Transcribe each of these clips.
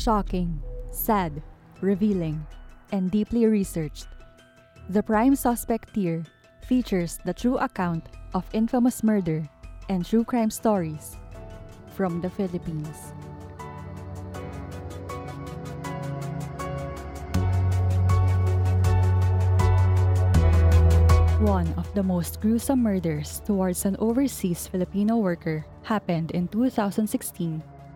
Shocking, sad, revealing, and deeply researched, The Prime Suspect tier features the true account of infamous murder and true crime stories from the Philippines. One of the most gruesome murders towards an overseas Filipino worker happened in 2016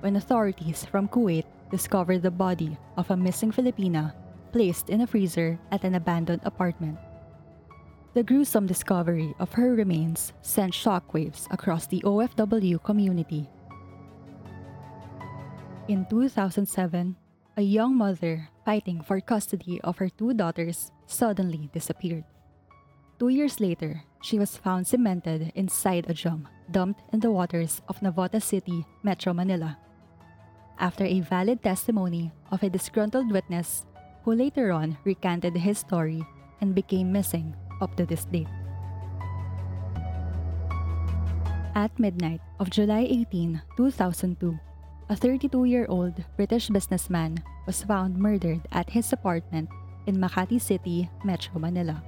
when authorities from Kuwait discovered the body of a missing Filipina placed in a freezer at an abandoned apartment. The gruesome discovery of her remains sent shockwaves across the OFW community. In 2007, a young mother fighting for custody of her two daughters suddenly disappeared. 2 years later, she was found cemented inside a drum dumped in the waters of Navotas City, Metro Manila. After a valid testimony of a disgruntled witness who later on recanted his story and became missing up to this date. At midnight of July 18, 2002, a 32-year-old British businessman was found murdered at his apartment in Makati City, Metro Manila.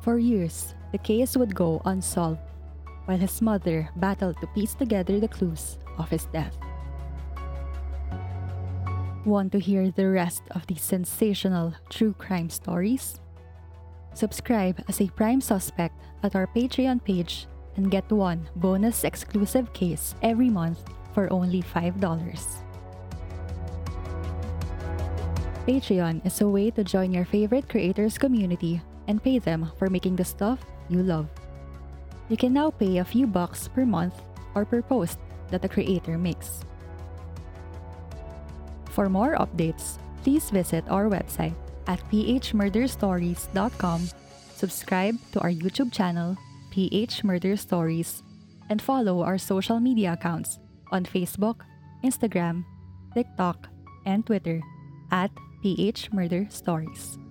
For years, the case would go unsolved, while his mother battled to piece together the clues of his death. Want to hear the rest of these sensational true crime stories? Subscribe as a Prime Suspect at our Patreon page and get one bonus exclusive case every month for only $5. Patreon is a way to join your favorite creators' community and pay them for making the stuff you love. You can now pay a few bucks per month or per post that a creator makes. For more updates, please visit our website at phmurderstories.com, subscribe to our YouTube channel, PH Murder Stories, and follow our social media accounts on Facebook, Instagram, TikTok, and Twitter at PH Murder Stories.